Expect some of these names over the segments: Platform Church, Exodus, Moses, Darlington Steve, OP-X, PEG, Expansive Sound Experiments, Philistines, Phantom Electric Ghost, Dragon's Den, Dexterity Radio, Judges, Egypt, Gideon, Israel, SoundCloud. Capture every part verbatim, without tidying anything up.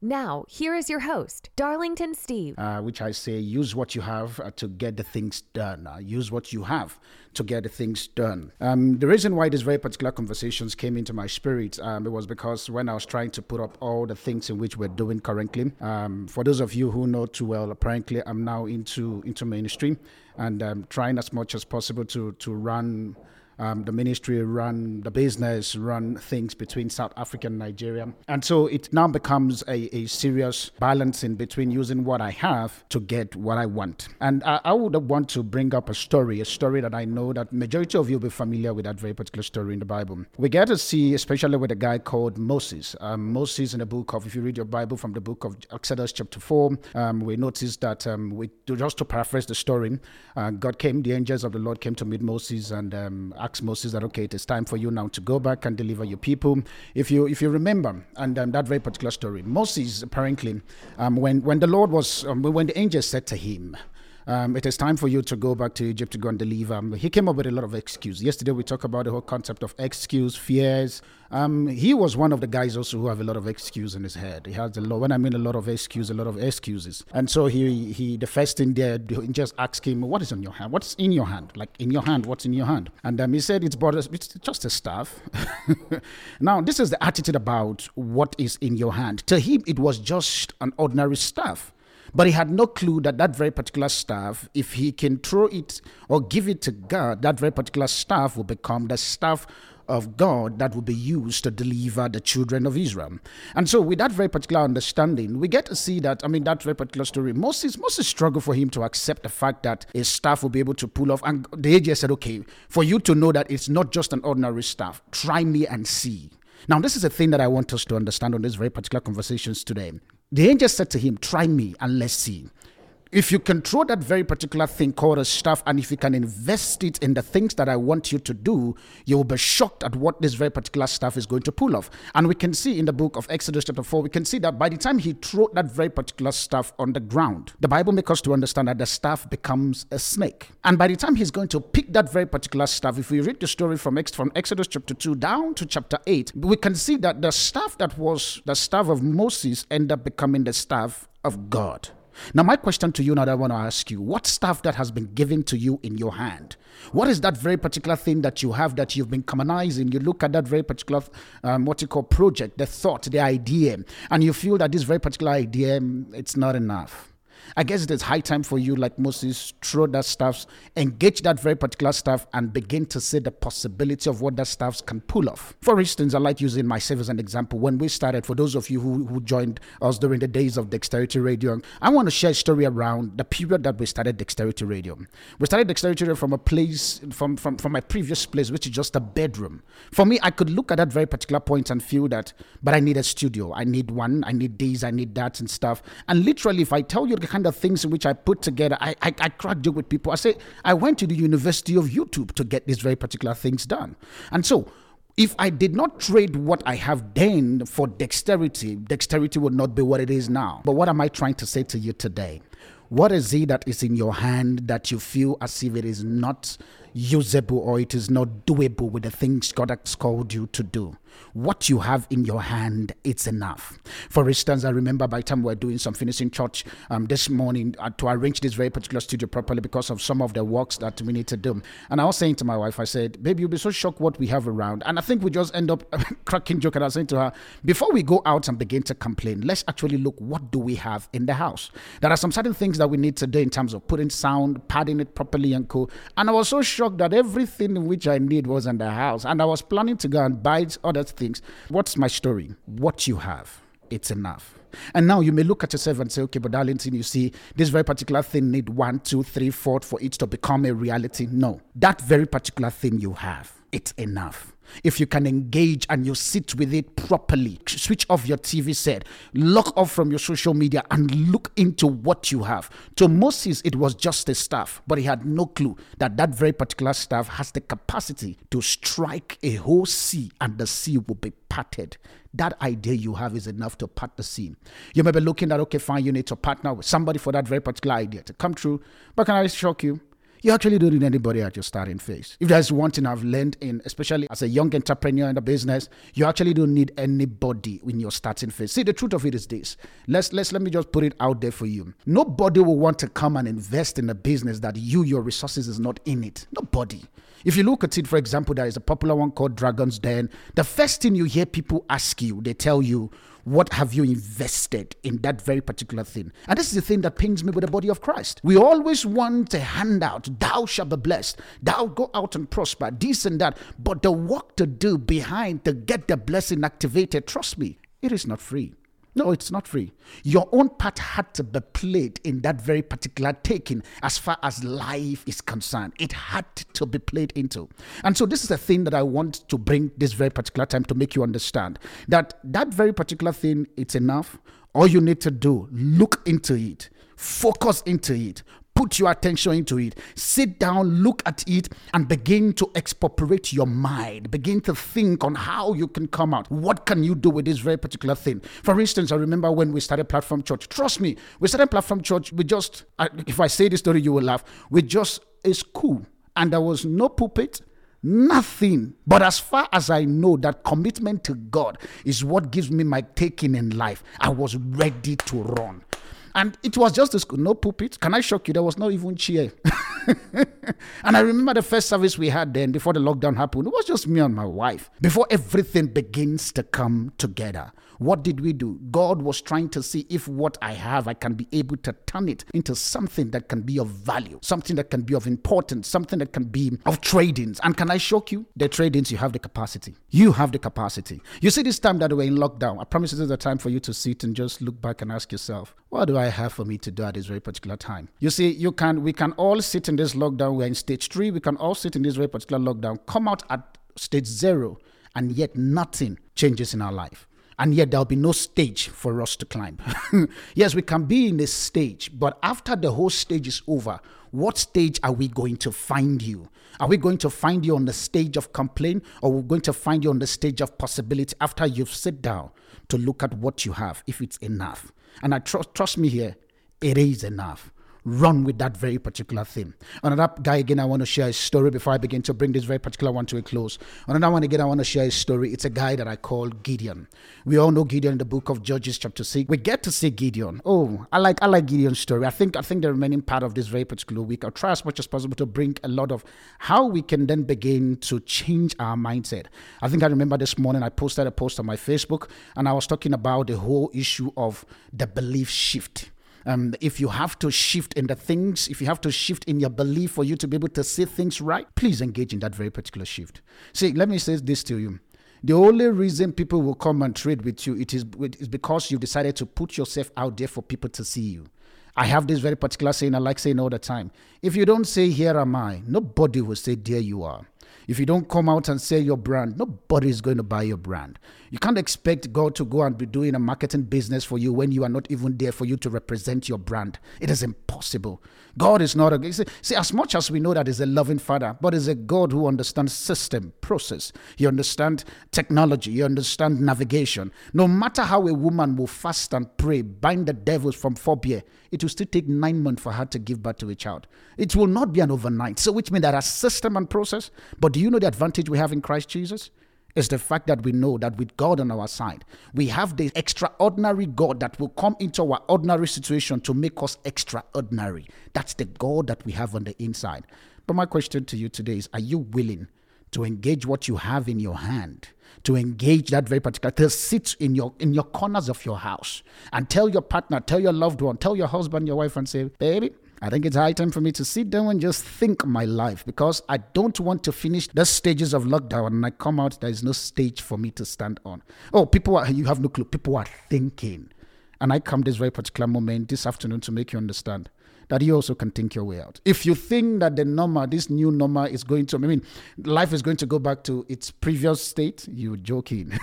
Now, here is your host, Darlington Steve. Uh, which I say, use what you have uh, to get the things done. Uh, use what you have to get the things done. Um, the reason why these very particular conversations came into my spirit, um, it was because when I was trying to put up all the things in which we're doing currently, um, for those of you who know too well, apparently I'm now into, into ministry, and I'm trying as much as possible to, to run... Um, the ministry, run the business, run things between South Africa and Nigeria. And so it now becomes a, a serious balancing between using what I have to get what I want. And I, I would want to bring up a story, a story that I know that majority of you will be familiar with, that very particular story in the Bible. We get to see, especially with a guy called Moses. Um, Moses in the book of, if you read your Bible from the book of Exodus chapter four, um, we notice that, um, we just to paraphrase the story, uh, God came, the angels of the Lord came to meet Moses and um asked Moses that, okay, it is time for you now to go back and deliver your people. If you if you remember, and um, that very particular story, Moses apparently, um, when when the Lord was, um, when the angel said to him, Um, it is time for you to go back to Egypt to go and deliver. Um, he came up with a lot of excuses. Yesterday, we talked about the whole concept of excuse, fears. Um, he was one of the guys also who have a lot of excuse in his head. He has a lot, when I mean a lot of excuse, a lot of excuses. And so he, he the first thing there, just asked him, what is on your hand? What's in your hand? Like in your hand, what's in your hand? And um, he said, it's, borders, it's just a staff. Now, this is the attitude about what is in your hand. To him, it was just an ordinary staff. But he had no clue that that very particular staff, if he can throw it or give it to God, that very particular staff will become the staff of God that will be used to deliver the children of Israel. And so with that very particular understanding, we get to see that, I mean, that very particular story, Moses, Moses struggled for him to accept the fact that his staff will be able to pull off. And the angel said, okay, for you to know that it's not just an ordinary staff, try me and see. Now, this is a thing that I want us to understand on these very particular conversations today. The angel said to him, try me and let's see. If you control that very particular thing called a staff, and if you can invest it in the things that I want you to do, you will be shocked at what this very particular staff is going to pull off. And we can see in the book of Exodus chapter four, we can see that by the time he threw that very particular staff on the ground, the Bible makes us to understand that the staff becomes a snake. And by the time he's going to pick that very particular staff, if we read the story from, Ex- from Exodus chapter two down to chapter eight, we can see that the staff that was the staff of Moses ended up becoming the staff of God. Now, my question to you now that I want to ask you, what staff that has been given to you in your hand? What is that very particular thing that you have that you've been commonizing? You look at that very particular, um, what you call project, the thought, the idea, and you feel that this very particular idea, it's not enough. I guess it is high time for you, like Moses, throw that staff, engage that very particular staff, and begin to see the possibility of what that staff can pull off. For instance, I like using myself as an example. When we started, for those of you who, who joined us during the days of Dexterity Radio, I want to share a story around the period that we started Dexterity Radio. We started Dexterity Radio from a place, from, from, from my previous place, which is just a bedroom. For me, I could look at that very particular point and feel that, but I need a studio. I need one. I need these. I need that and stuff. And literally, if I tell you the kind of things which I put together, I, I, I cracked it with people. I say, I went to the University of YouTube to get these very particular things done. And so, if I did not trade what I have then for dexterity, dexterity would not be what it is now. But what am I trying to say to you today? What is it that is in your hand that you feel as if it is not usable or it is not doable with the things God has called you to do? What you have in your hand, it's enough. For instance, I remember by the time we were doing some finishing church um, this morning uh, to arrange this very particular studio properly because of some of the works that we need to do. And I was saying to my wife, I said, babe, you'll be so shocked what we have around. And I think we just end up cracking joke. And I was saying to her, before we go out and begin to complain, let's actually look, what do we have in the house? There are some certain things that we need to do in terms of putting sound, padding it properly and cool. And I was so shocked that everything which I need was in the house. And I was planning to go and buy other things. What's my story? What you have, it's enough. And now you may look at yourself and say, okay, but Darlington, you see, this very particular thing need one, two, three, four for it to become a reality. No, that very particular thing you have, it's enough. If you can engage and you sit with it properly, switch off your T V set, lock off from your social media and look into what you have. To Moses, it was just a staff, but he had no clue that that very particular staff has the capacity to strike a whole sea and the sea will be parted. That idea you have is enough to part the sea. You may be looking at, okay, fine, you need to partner with somebody for that very particular idea to come true, but can I shock you? you actually don't need anybody at your starting phase. If there's one thing I've learned, in, especially as a young entrepreneur in the business, you actually don't need anybody in your starting phase. See, the truth of it is this. Let's, let's, let me just put it out there for you. Nobody will want to come and invest in a business that you, your resources is not in it. Nobody. If you look at it, for example, there is a popular one called Dragon's Den. The first thing you hear people ask you, they tell you, what have you invested in that very particular thing? And this is the thing that pains me with the body of Christ. We always want a handout. Thou shalt be blessed. Thou go out and prosper. This and that. But the work to do behind to get the blessing activated, trust me, it is not free. No, it's not free. Your own part had to be played in that very particular taking as far as life is concerned. It had to be played into. And so this is the thing that I want to bring this very particular time to make you understand. That that very particular thing, it's enough. All you need to do, look into it, focus into it, put your attention into it, sit down, look at it, and begin to expropriate your mind. Begin to think on how you can come out. What can you do with this very particular thing? For instance, I remember when we started Platform Church. Trust me, we started Platform Church. We just, if I say this story, you will laugh. We just, it's cool. And there was no pulpit. Nothing. But as far as I know, that commitment to God is what gives me my taking in life. I was ready to run. And it was just a school, no pulpit. Can I shock you? There was no even cheer. And I remember the first service we had then before the lockdown happened. It was just me and my wife. Before everything begins to come together, what did we do? God was trying to see if what I have, I can be able to turn it into something that can be of value, something that can be of importance, something that can be of tradings. And can I shock you? The tradings, you have the capacity. You have the capacity. You see, this time that we're in lockdown, I promise this is the time for you to sit and just look back and ask yourself, what do I have for me to do at this very particular time? You see, you can, we can all sit in this lockdown. We're in stage three. We can all sit in this very particular lockdown, come out at stage zero, and yet nothing changes in our life. And yet there'll be no stage for us to climb. Yes, we can be in this stage, but after the whole stage is over, what stage are we going to find you? Are we going to find you on the stage of complaint, or we're going to find you on the stage of possibility after you've sat down to look at what you have, if it's enough? And I trust, trust me here, it is enough. Run with that very particular thing. Another guy again, I want to share a story before I begin to bring this very particular one to a close. Another one again, I want to share a story. It's a guy that I call Gideon. We all know Gideon in the book of Judges chapter six. We get to see Gideon. Oh, I like I like Gideon's story. I think I think the remaining part of this very particular week, I'll try as much as possible to bring a lot of how we can then begin to change our mindset. I think I remember this morning I posted a post on my Facebook, and I was talking about the whole issue of the belief shift. Um, if you have to shift in the things, if you have to shift in your belief for you to be able to see things right, please engage in that very particular shift. See, let me say this to you. The only reason people will come and trade with you, it is, it is because you decided to put yourself out there for people to see you. I have this very particular saying I like saying all the time. If you don't say, here am I, nobody will say, there you are. If you don't come out and sell your brand, nobody is going to buy your brand. You can't expect God to go and be doing a marketing business for you when you are not even there for you to represent your brand. It is impossible. God is not a... See, as much as we know that he's a loving father, but he's a God who understands system, process. He understands technology. He understands navigation. No matter how a woman will fast and pray, bind the devils from phobia, it will still take nine months for her to give birth to a child. It will not be an overnight. So which means that a system and process, but do you know the advantage we have in Christ Jesus? It's the fact that we know that with God on our side, we have the extraordinary God that will come into our ordinary situation to make us extraordinary. That's the God that we have on the inside. But my question to you today is, are you willing to engage what you have in your hand, to engage that very particular, to sit in your in your corners of your house and tell your partner, tell your loved one, tell your husband, your wife, and say, baby, I think it's high time for me to sit down and just think my life, because I don't want to finish the stages of lockdown and I come out, there is no stage for me to stand on. Oh, people are, you have no clue, people are thinking. And I come this very particular moment this afternoon to make you understand that you also can think your way out. If you think that the normal, this new normal is going to, I mean, life is going to go back to its previous state, you're joking.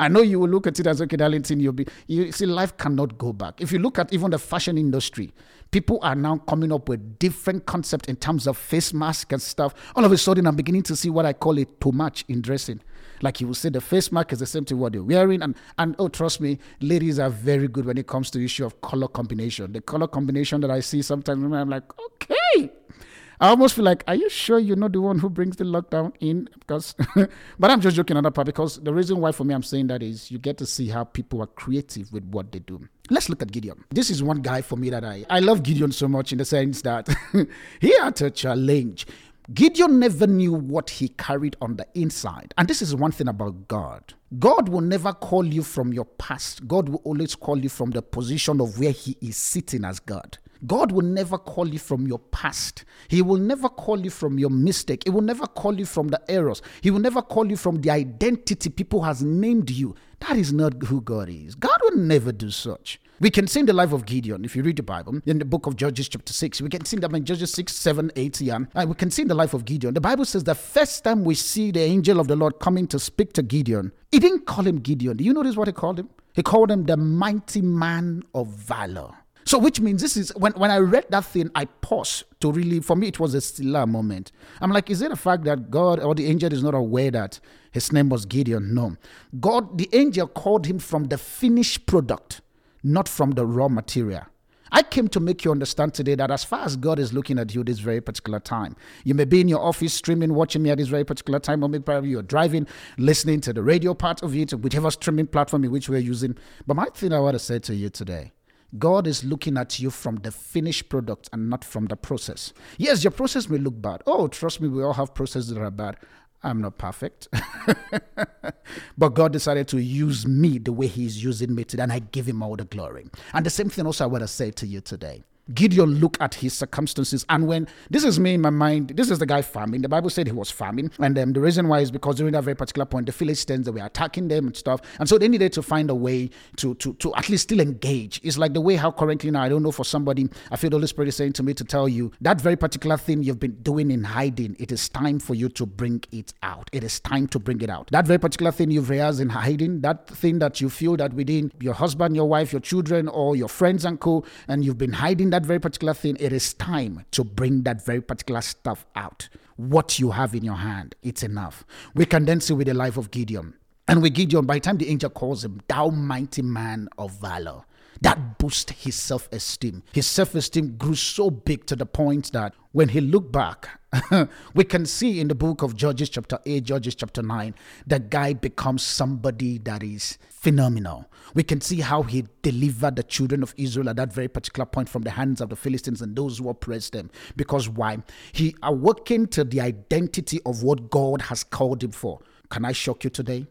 I know you will look at it as, okay, Darlington, you'll be, you see, life cannot go back. If you look at even the fashion industry, people are now coming up with different concepts in terms of face mask and stuff. All of a sudden, I'm beginning to see what I call a too much in dressing. Like you will say, the face mask is the same thing what they're wearing. And, and oh, trust me, ladies are very good when it comes to the issue of color combination. The color combination that I see sometimes, I'm like, okay, I almost feel like, are you sure you're not the one who brings the lockdown in? Because, but I'm just joking on that part, because the reason why for me I'm saying that is you get to see how people are creative with what they do. Let's look at Gideon. This is one guy for me that I, I love Gideon so much, in the sense that he had a challenge. Gideon never knew what he carried on the inside. And this is one thing about God. God will never call you from your past. God will always call you from the position of where he is sitting as God. God will never call you from your past. He will never call you from your mistake. He will never call you from the errors. He will never call you from the identity people has named you. That is not who God is. God will never do such. We can see in the life of Gideon, if you read the Bible, in the book of Judges chapter six, we can see that in Judges six, seven, eight, yeah, and we can see in the life of Gideon, the Bible says the first time we see the angel of the Lord coming to speak to Gideon, he didn't call him Gideon. Do you notice what he called him? He called him the mighty man of valor. So which means this is, when, when I read that thing, I paused to really, for me, it was a stiller moment. I'm like, is it a fact that God or the angel is not aware that his name was Gideon? No. God, the angel called him from the finished product, not from the raw material. I came to make you understand today that as far as God is looking at you this very particular time, you may be in your office streaming, watching me at this very particular time, or maybe probably you're driving, listening to the radio part of it, whichever streaming platform in which we're using. But my thing I want to say to you today, God is looking at you from the finished product and not from the process. Yes, your process may look bad. Oh, trust me, we all have processes that are bad. I'm not perfect. But God decided to use me the way he's using me today, and I give him all the glory. And the same thing also I want to say to you today. Gideon looked at his circumstances, and when, this is me in my mind, this is the guy farming. The Bible said he was farming, and um, the reason why is because during that very particular point, the Philistines, they were attacking them and stuff, and so they needed to find a way to to to at least still engage. It's like the way how currently now, I don't know, for somebody, I feel the Holy Spirit is saying to me to tell you, that very particular thing you've been doing in hiding, it is time for you to bring it out. It is time to bring it out. That very particular thing you've realized in hiding, that thing that you feel that within your husband, your wife, your children, or your friends and co, and you've been hiding that That very particular thing, it is time to bring that very particular stuff out. What you have in your hand, it's enough. We can then see with the life of Gideon. And with Gideon, by the time the angel calls him, thou mighty man of valor, that boosts his self-esteem. His self-esteem grew so big to the point that when he looked back, we can see in the book of Judges chapter eight, Judges chapter nine, the guy becomes somebody that is phenomenal. We can see how he delivered the children of Israel at that very particular point from the hands of the Philistines and those who oppressed them. Because why? He awakened to the identity of what God has called him for. Can I shock you today?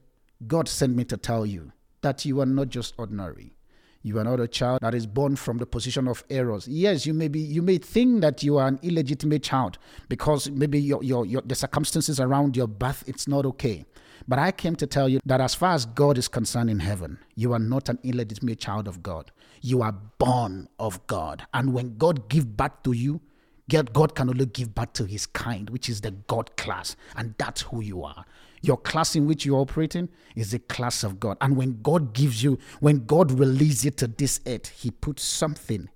God sent me to tell you that you are not just ordinary. You are not a child that is born from the position of errors. Yes, you may be. You may think that you are an illegitimate child because maybe your, your, your, the circumstances around your birth, it's not okay. But I came to tell you that as far as God is concerned in heaven, you are not an illegitimate child of God. You are born of God. And when God gives birth to you, God can only give birth to his kind, which is the God class. And that's who you are. Your class in which you're operating is the class of God. And when God gives you, when God releases you to this earth, he puts something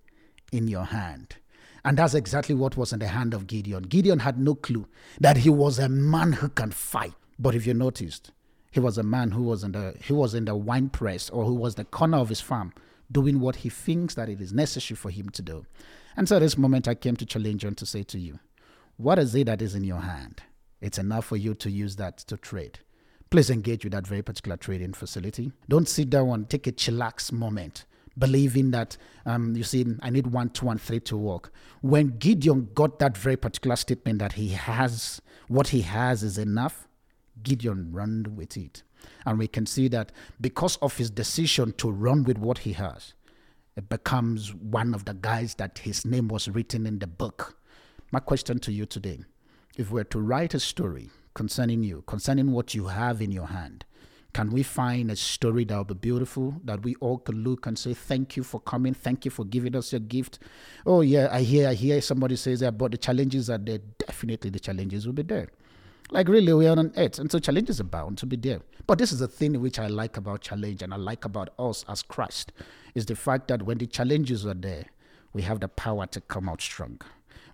in your hand. And that's exactly what was in the hand of Gideon. Gideon had no clue that he was a man who can fight. But if you noticed, he was a man who was in the, he was in the wine press, or who was the corner of his farm, doing what he thinks that it is necessary for him to do. And so at this moment, I came to challenge you and to say to you, what is it that is in your hand? It's enough for you to use that to trade. Please engage with that very particular trading facility. Don't sit down and take a chillax moment, believing that, um, you see, I need one, two, and three to work. When Gideon got that very particular statement that he has, what he has is enough, Gideon ran with it. And we can see that because of his decision to run with what he has, it becomes one of the guys that his name was written in the book. My question to you today, if we were to write a story concerning you, concerning what you have in your hand, can we find a story that will be beautiful, that we all can look and say, thank you for coming, thank you for giving us your gift? Oh yeah, I hear, I hear somebody says that, but the challenges are there. Definitely the challenges will be there. Like really, we are on earth, and so challenges are bound to be there. But this is the thing which I like about challenge, and I like about us as Christ, is the fact that when the challenges are there, we have the power to come out strong.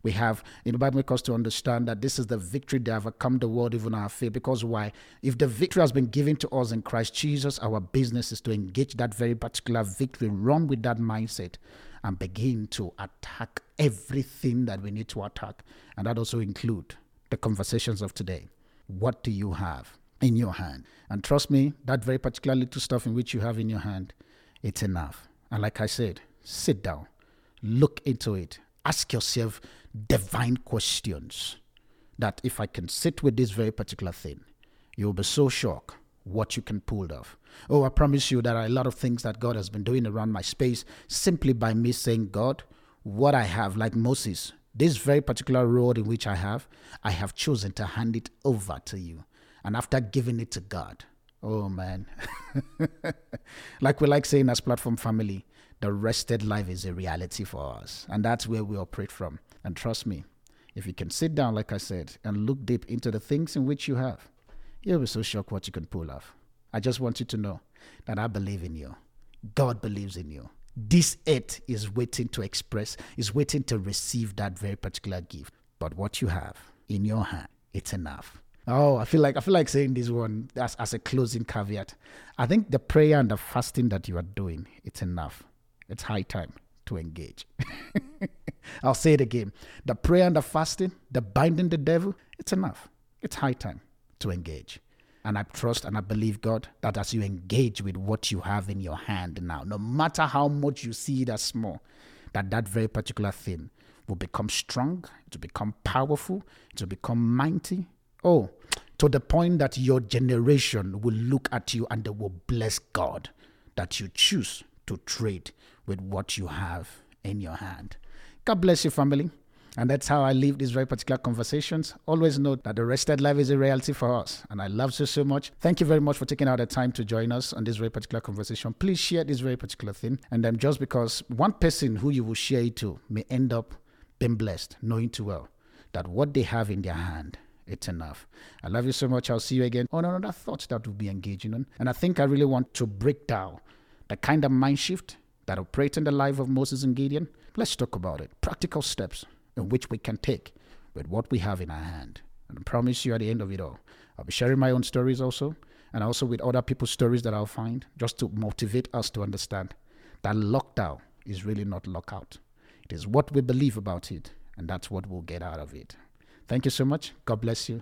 we have, you know, Bible makes us to understand that this is the victory that overcome the world, even our faith. Because why? If the victory has been given to us in Christ Jesus, our business is to engage that very particular victory, run with that mindset, and begin to attack everything that we need to attack. And that also include the conversations of today. What do you have in your hand? And trust me, that very particular little stuff in which you have in your hand, it's enough. And like I said, sit down, look into it, ask yourself divine questions that if I can sit with this very particular thing, you'll be so shocked what you can pull off. Oh, I promise you, there are a lot of things that God has been doing around my space simply by me saying, God, what I have, like Moses, this very particular road in which I have, I have chosen to hand it over to you. And after giving it to God, oh man, like we like saying as Platform Family, the rested life is a reality for us. And that's where we operate from. And trust me, if you can sit down, like I said, and look deep into the things in which you have, you'll be so shocked what you can pull off. I just want you to know that I believe in you. God believes in you. This earth is waiting to express, is waiting to receive that very particular gift. But what you have in your hand, it's enough. Oh, I feel like I feel like saying this one as, as a closing caveat. I think the prayer and the fasting that you are doing, it's enough. It's high time to engage. I'll say it again. The prayer and the fasting, the binding the devil, it's enough. It's high time to engage. And I trust and I believe, God, that as you engage with what you have in your hand now, no matter how much you see it as small, that that very particular thing will become strong, it will become powerful, it will become mighty. Oh, to the point that your generation will look at you and they will bless God that you choose to trade with what you have in your hand. God bless you, family. And that's how I leave these very particular conversations. Always know that the rested life is a reality for us. And I love you so much. Thank you very much for taking out the time to join us on this very particular conversation. Please share this very particular thing. And then just because one person who you will share it to may end up being blessed, knowing too well that what they have in their hand, it's enough. I love you so much. I'll see you again on another thought that we'll be engaging on. And I think I really want to break down the kind of mind shift that operates in the life of Moses and Gideon. Let's talk about it. Practical steps in which we can take with what we have in our hand. And I promise you at the end of it all, I'll be sharing my own stories also, and also with other people's stories that I'll find, just to motivate us to understand that lockdown is really not lockout. It is what we believe about it, and that's what we'll get out of it. Thank you so much. God bless you.